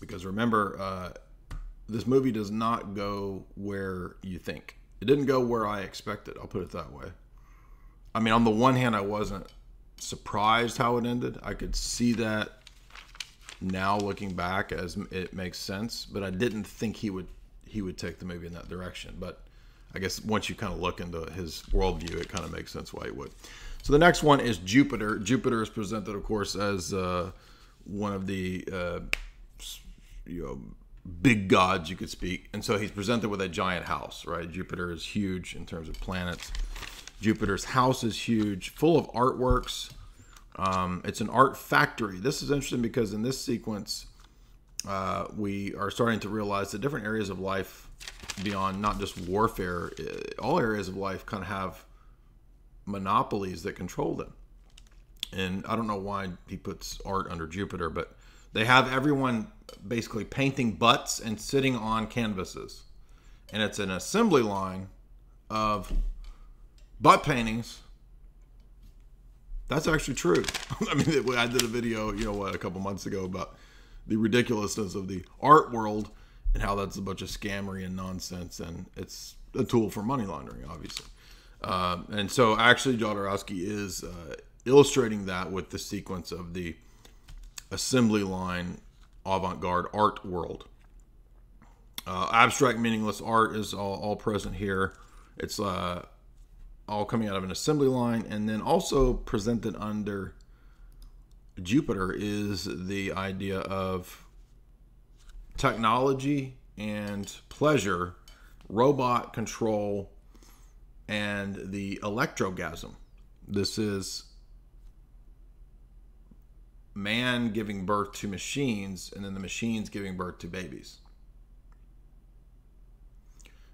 Because remember, uh, this movie does not go where you think. It didn't go where I expected, I'll put it that way. I mean, on the one hand, I wasn't surprised how it ended. I could see that now looking back as it makes sense, but I didn't think he would, he would take the movie in that direction. But I guess once you kind of look into his worldview, it kind of makes sense why he would. So the next one is Jupiter. Jupiter is presented, of course, as uh, one of the uh, you know, big gods, you could speak. And so he's presented with a giant house, right? Jupiter is huge in terms of planets. Jupiter's house is huge, full of artworks. Um, it's an art factory. This is interesting because in this sequence, uh, we are starting to realize the different areas of life beyond not just warfare, all areas of life kind of have monopolies that control them. And I don't know why he puts art under Jupiter, but they have everyone basically painting butts and sitting on canvases. And it's an assembly line of butt paintings. That's actually true. I mean, I did a video, you know what, a couple months ago about the ridiculousness of the art world and how that's a bunch of scammery and nonsense, and it's a tool for money laundering, obviously. Um, and so actually Jodorowsky is uh, illustrating that with the sequence of the assembly line avant-garde art world. Uh, abstract meaningless art is all, all present here. It's uh, all coming out of an assembly line, and then also presented under Jupiter is the idea of technology and pleasure, robot control, and the electrogasm, This is man giving birth to machines, and then the machines giving birth to babies.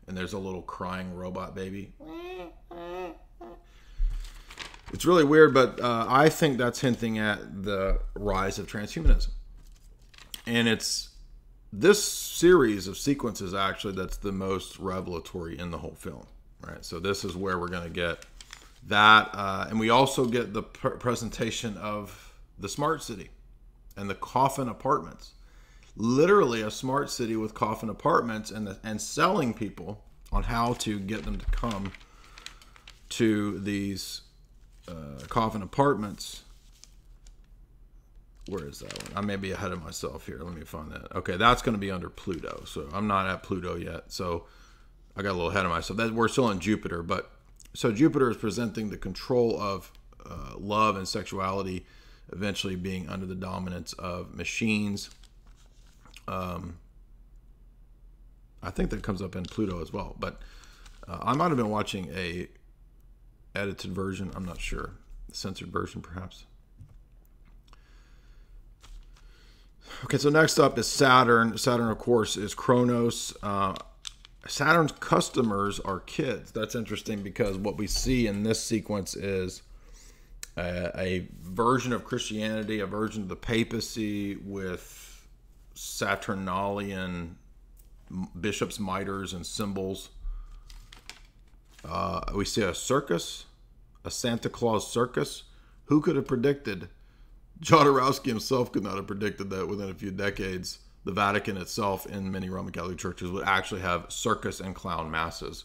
And there's a little crying robot baby. It's really weird, but uh, I think that's hinting at the rise of transhumanism. And it's this series of sequences, actually, that's the most revelatory in the whole film, right? So this is where we're going to get that. Uh, and we also get the pr- presentation of the smart city and the coffin apartments. Literally a smart city with coffin apartments, and the, and selling people on how to get them to come to these uh, coffin apartments. Where is that one? I may be ahead of myself here. Let me find that. Okay, that's going to be under Pluto. So I'm not at Pluto yet. So I got a little ahead of myself. That, we're still on Jupiter. But so Jupiter is presenting the control of uh, love and sexuality, eventually being under the dominance of machines. Um, I think that comes up in Pluto as well, but uh, I might have been watching a edited version. I'm not sure, censored version perhaps. Okay, so next up is Saturn. Saturn, of course, is Kronos. Uh, Saturn's customers are kids. That's interesting because what we see in this sequence is a, a version of Christianity, a version of the papacy with Saturnalian bishops, miters, and symbols. Uh, we see a circus, a Santa Claus circus. Who could have predicted? Jodorowsky himself could not have predicted that within a few decades, the Vatican itself and many Roman Catholic churches would actually have circus and clown masses.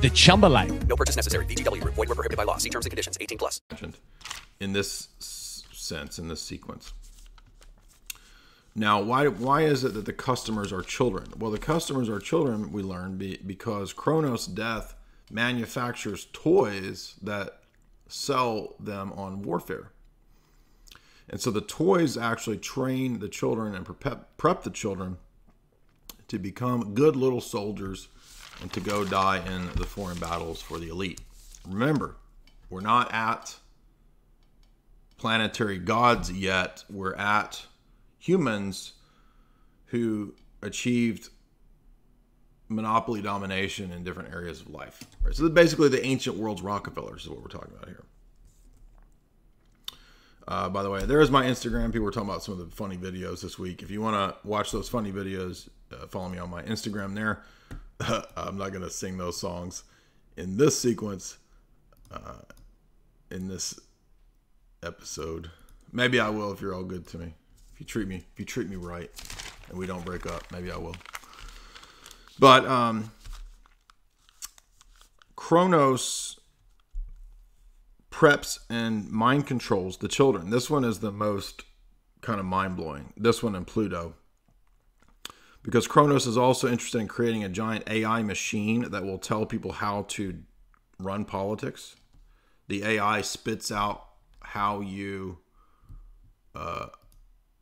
the Chumba life. No purchase necessary. V G W. Void where prohibited by law. See terms and conditions. eighteen plus. In this sense, in this sequence. Now, why why is it that the customers are children? Well, the customers are children, we learn, be, because Kronos Death manufactures toys that sell them on warfare. And so the toys actually train the children and prep, prep the children to become good little soldiers and to go die in the foreign battles for the elite. Remember, we're not at planetary gods yet. We're at humans who achieved monopoly domination in different areas of life. Right? So basically the ancient world's Rockefellers is what we're talking about here. Uh, by the way, there is my Instagram. People were talking about some of the funny videos this week. If you want to watch those funny videos, uh, follow me on my Instagram there. I'm not going to sing those songs in this sequence, uh, in this episode. Maybe I will if you're all good to me. If you treat me, if you treat me right and we don't break up, maybe I will. But um, Kronos preps and mind controls the children. This one is the most kind of mind-blowing. This one and Pluto. Because Kronos is also interested in creating a giant A I machine that will tell people how to run politics. The A I spits out how you uh,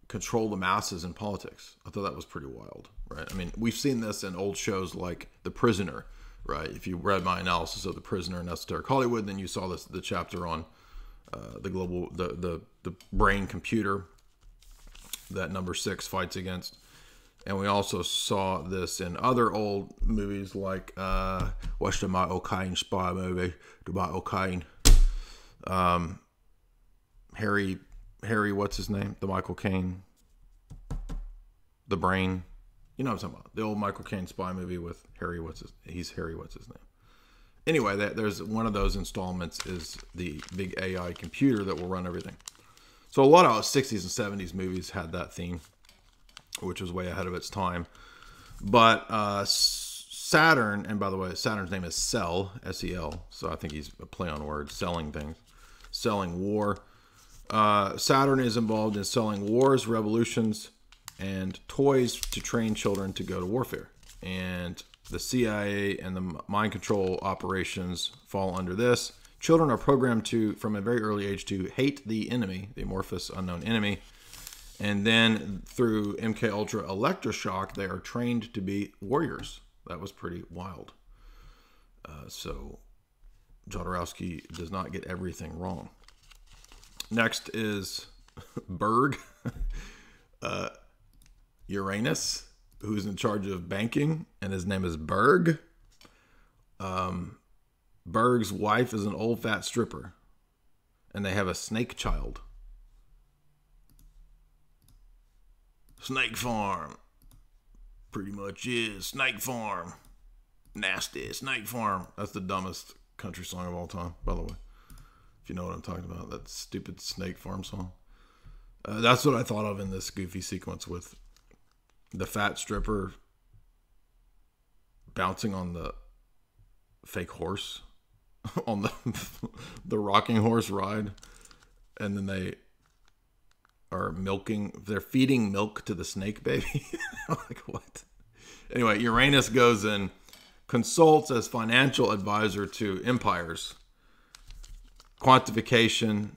control the masses in politics. I thought that was pretty wild, right? I mean, we've seen this in old shows like The Prisoner. Right. If you read my analysis of The Prisoner and Esoteric Hollywood, then you saw this the chapter on uh, the global the, the the brain computer that number six fights against, and we also saw this in other old movies like uh, watch the Michael Caine spy movie, the Michael Caine, um, Harry Harry what's his name, the Michael Caine, the brain. You know what I'm talking about. The old Michael Caine spy movie with Harry, what's his he's Harry, what's his name. Anyway, that, there's one of those installments is the big A I computer that will run everything. So a lot of sixties and seventies movies had that theme, which was way ahead of its time. But uh, Saturn, and by the way, Saturn's name is Sell, S E L. So I think he's a play on words, selling things. selling war. Uh, Saturn is involved in selling wars, revolutions, and toys to train children to go to warfare. And the C I A and the mind control operations fall under this. Children are programmed to, from a very early age, to hate the enemy, the amorphous unknown enemy. And then through M K Ultra electroshock, they are trained to be warriors. That was pretty wild. Uh, so Jodorowsky does not get everything wrong. Next is Berg, uh, Uranus, who's in charge of banking, and his name is Berg. Um, Berg's wife is an old fat stripper, and they have a snake child. Snake farm. Pretty much is snake farm. Nasty snake farm. That's the dumbest country song of all time, by the way. If you know what I'm talking about, that stupid snake farm song. Uh, that's what I thought of in this goofy sequence with the fat stripper bouncing on the fake horse, on the the rocking horse ride, and then they are milking, they're feeding milk to the snake baby. Like, what? Anyway, Uranus goes and consults as financial advisor to empires, quantification,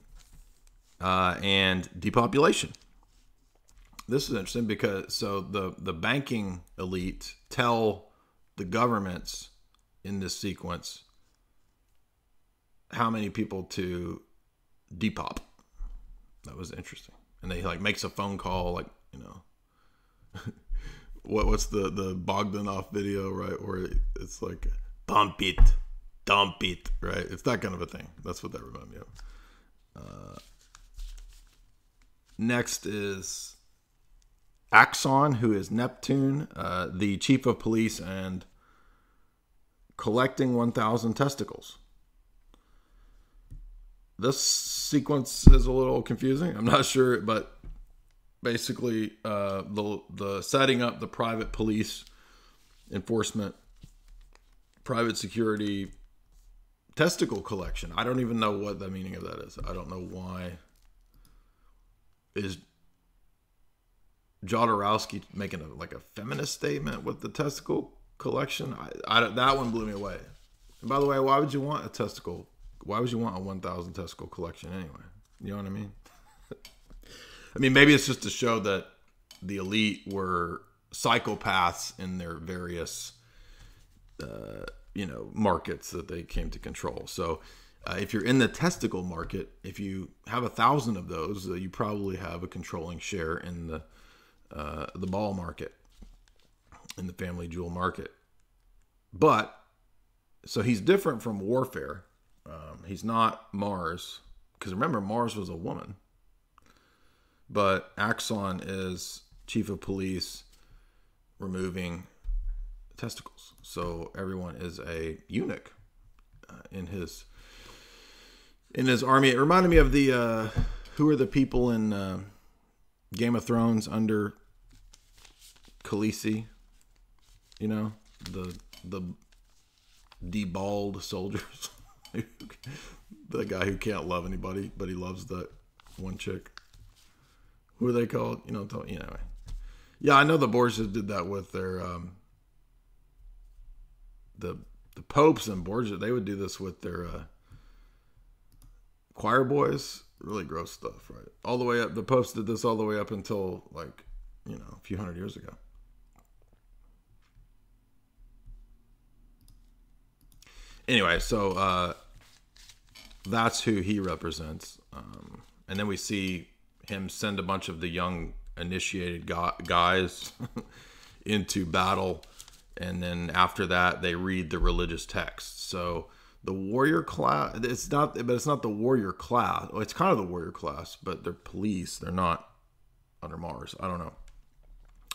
uh, and depopulation. This is interesting because, so the, the banking elite tell the governments in this sequence how many people to depop. That was interesting. And they like makes a phone call, like, you know, what what's the, the Bogdanov video, right? Where it's like, pump it, dump it, right? It's that kind of a thing. That's what that reminds me of. Uh, next is Axon, who is Neptune, uh, the chief of police, and collecting one thousand testicles. This sequence is a little confusing. I'm not sure, but basically uh, the, the setting up the private police enforcement, private security, testicle collection. I don't even know what the meaning of that is. I don't know why. Is Jodorowsky making a, like a feminist statement with the testicle collection? I, I, that one blew me away. And by the way, why would you want a testicle? Why would you want a one thousand testicle collection anyway? You know what I mean? I mean, maybe it's just to show that the elite were psychopaths in their various, uh, you know, markets that they came to control. So uh, if you're in the testicle market, if you have a thousand of those, uh, you probably have a controlling share in the Uh, the ball market, in the family jewel market. But so he's different from warfare. Um, he's not Mars, because remember, Mars was a woman. But Axon is chief of police, removing testicles. So everyone is a eunuch uh, in his in his army. It reminded me of the uh, who are the people in Uh, Game of Thrones under Khaleesi, you know, the the deballed soldiers, the guy who can't love anybody, but he loves that one chick. Who are they called? You know, anyway. You know. Yeah, I know the Borgias did that with their um, the the popes and Borgia. They would do this with their uh, choir boys. Really gross stuff, right? All the way up, the popes did this all the way up until, like, you know, a few hundred years ago. Anyway, so uh, that's who he represents. Um, and then we see him send a bunch of the young initiated go- guys into battle. And then after that, they read the religious texts. So the warrior class, it's not, but it's not the warrior class. Well, it's kind of the warrior class, but they're police. They're not under Mars. I don't know.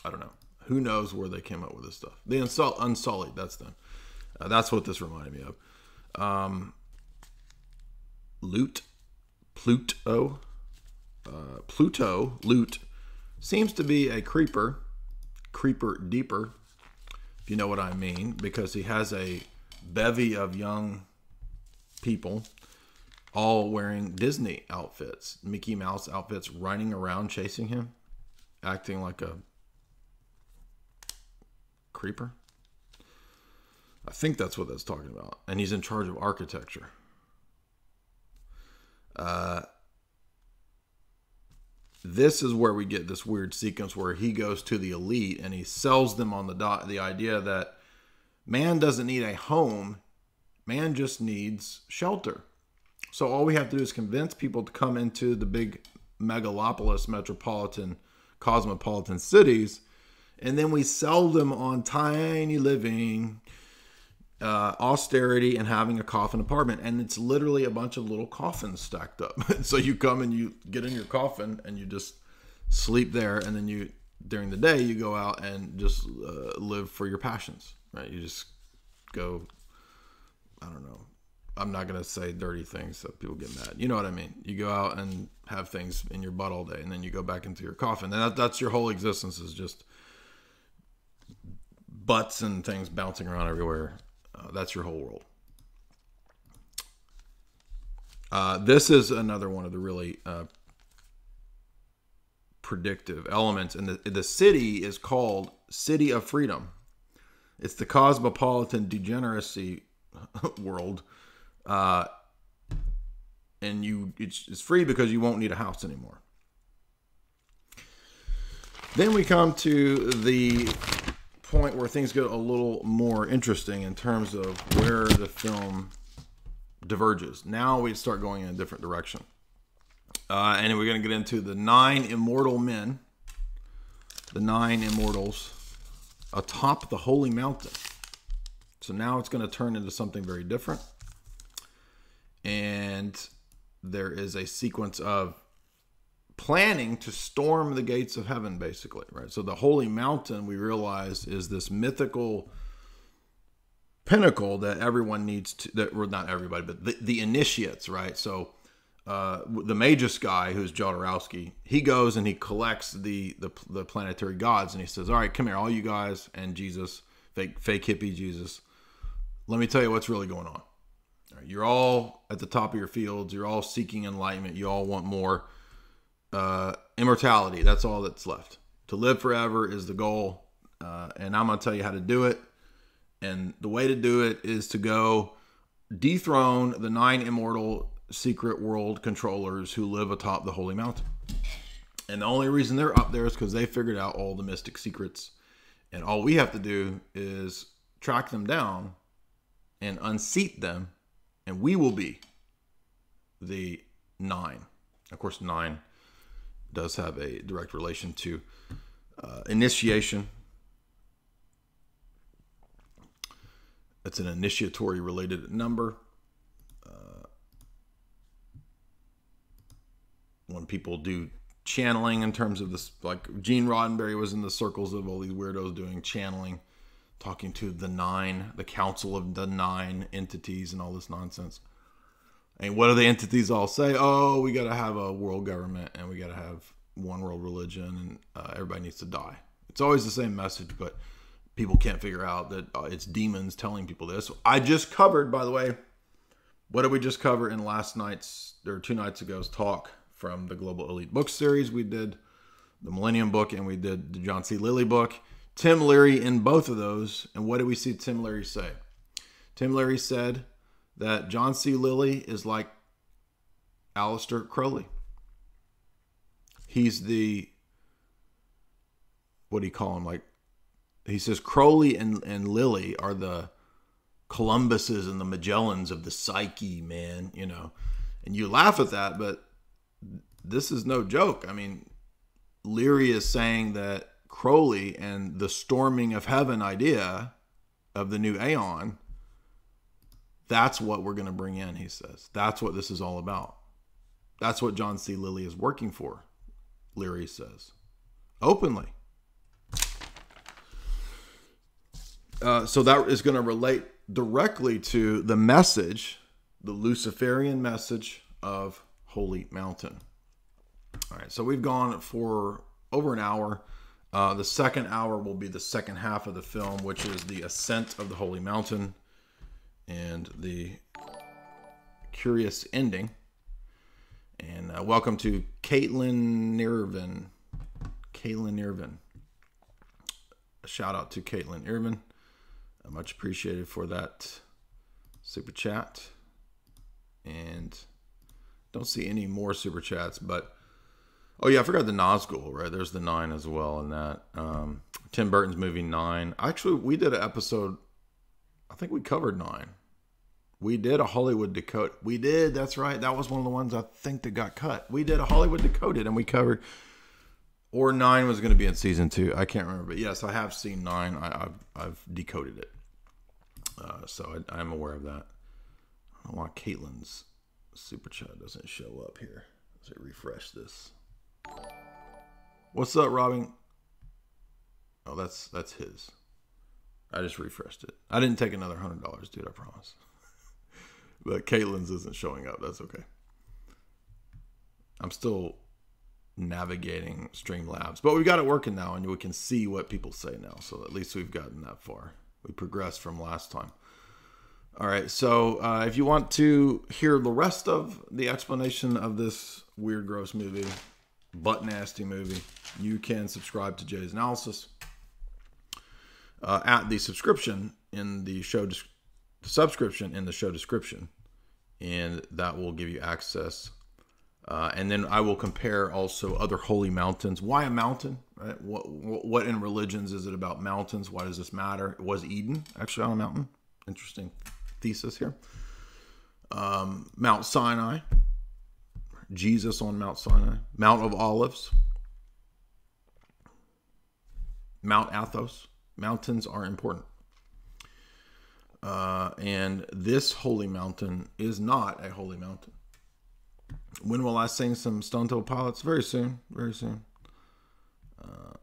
I don't know. Who knows where they came up with this stuff? The Unsull- Unsullied, that's them. Uh, that's what this reminded me of. Um, loot, Pluto, uh, Pluto, loot, seems to be a creeper, creeper deeper, if you know what I mean, because he has a bevy of young people all wearing Disney outfits, Mickey Mouse outfits, running around chasing him, acting like a creeper. I think that's what that's talking about. And he's in charge of architecture. Uh, this is where we get this weird sequence where he goes to the elite and he sells them on the dot the idea that man doesn't need a home, man just needs shelter. So all we have to do is convince people to come into the big megalopolis, metropolitan, cosmopolitan cities, and then we sell them on tiny living, uh, austerity, and having a coffin apartment. And it's literally a bunch of little coffins stacked up. So you come and you get in your coffin and you just sleep there. And then you, during the day, you go out and just uh, live for your passions, right? You just go, I don't know. I'm not going to say dirty things so people get mad. You know what I mean? You go out and have things in your butt all day, and then you go back into your coffin. And that, that's your whole existence, is just butts and things bouncing around everywhere. Uh, that's your whole world. Uh, this is another one of the really uh, predictive elements. And the, the city is called City of Freedom. It's the cosmopolitan degeneracy world. Uh, and you it's, it's free because you won't need a house anymore. Then we come to the point where things get a little more interesting in terms of where the film diverges. Now we start going in a different direction. Uh, and we're going to get into the nine immortal men, the nine immortals atop the Holy Mountain. So now it's going to turn into something very different. And there is a sequence of planning to storm the gates of heaven, basically, right? So the Holy Mountain, we realize, is this mythical pinnacle that everyone needs to, that, well, not everybody, but the, the initiates, right? So uh, the magus guy, who's Jodorowsky, he goes and he collects the, the the planetary gods, and he says, all right, come here, all you guys, and Jesus, fake, fake hippie Jesus, let me tell you what's really going on. You're all at the top of your fields. You're all seeking enlightenment. You all want more uh, immortality. That's all that's left. To live forever is the goal. Uh, and I'm going to tell you how to do it. And the way to do it is to go dethrone the nine immortal secret world controllers who live atop the Holy Mountain. And the only reason they're up there is because they figured out all the mystic secrets. And all we have to do is track them down and unseat them. And we will be the nine. Of course, nine does have a direct relation to uh, initiation. It's an initiatory related number. Uh, when people do channeling in terms of this, like Gene Roddenberry was in the circles of all these weirdos doing channeling, talking to the nine, the council of the nine entities and all this nonsense. And what do the entities all say? Oh, we got to have a world government and we got to have one world religion and uh, everybody needs to die. It's always the same message, but people can't figure out that uh, it's demons telling people this. I just covered, by the way, what did we just cover in last night's, or two nights ago's talk from the Global Elite Book Series? We did the Millennium book and we did the John C. Lilly book. Tim Leary in both of those. And what did we see Tim Leary say? Tim Leary said that John C. Lilly is like Aleister Crowley. He's the, what do you call him? Like, he says Crowley and, and Lilly are the Columbuses and the Magellans of the psyche, man, you know. And you laugh at that, but this is no joke. I mean, Leary is saying that Crowley and the storming of heaven idea of the new aeon, that's what we're going to bring in, he says. That's what this is all about. That's what John C. Lilly is working for, Leary says, openly. Uh, so that is going to relate directly to the message, the Luciferian message of Holy Mountain. All right, so we've gone for over an hour. Uh, the second hour will be the second half of the film, which is the ascent of the Holy Mountain and the curious ending. And uh, welcome to Caitlin Irvin. Caitlin Irvin. A shout out to Caitlin Irvin. Uh, much appreciated for that super chat. And don't see any more super chats, but oh yeah, I forgot the Nazgul, right? There's the nine as well in that. Um, Tim Burton's movie Nine. Actually, we did an episode, I think we covered Nine. We did a Hollywood Decoded. We did, that's right. That was one of the ones I think that got cut. We did a Hollywood Decoded and we covered, or Nine was going to be in season two. I can't remember, but yes, I have seen Nine. I, I've, I've decoded it. Uh, so I, I'm aware of that. I don't know why Caitlin's super chat doesn't show up here. Let's refresh this. What's up, Robin? Oh, that's that's his. I just refreshed it. I didn't take another hundred dollars, dude. I promise. But Caitlin's isn't showing up. That's okay. I'm still navigating Streamlabs, but we've got it working now, and we can see what people say now. So at least we've gotten that far. We progressed from last time. All right, so uh, if you want to hear the rest of the explanation of this weird, gross movie, butt nasty movie, you can subscribe to Jay's Analysis uh, at the subscription in the show, the subscription in the show description, and that will give you access. Uh, and then I will compare also other holy mountains. Why a mountain? Right? What, what what in religions is it about mountains? Why does this matter? It was Eden actually on a mountain. Interesting thesis here. Um, Mount Sinai, Jesus on Mount Sinai, Mount of Olives, Mount Athos. Mountains are important. Uh, and this holy mountain is not a holy mountain. When will I sing some Stone-Toed Pilots? Very soon, very soon. Uh,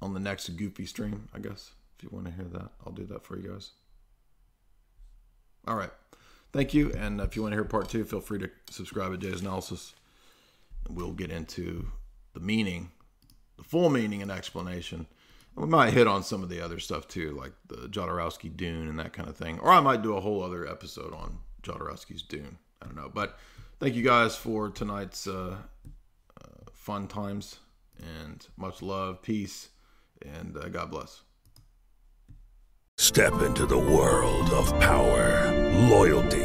on the next Goofy stream, I guess. If you want to hear that, I'll do that for you guys. All right. Thank you. And if you want to hear part two, feel free to subscribe at Jay's Analysis. And we'll get into the meaning, the full meaning and explanation. And we might hit on some of the other stuff too, like the Jodorowsky Dune and that kind of thing. Or I might do a whole other episode on Jodorowsky's Dune. I don't know. But thank you guys for tonight's uh, uh, fun times. And much love, peace, and uh, God bless. Step into the world of power, loyalty,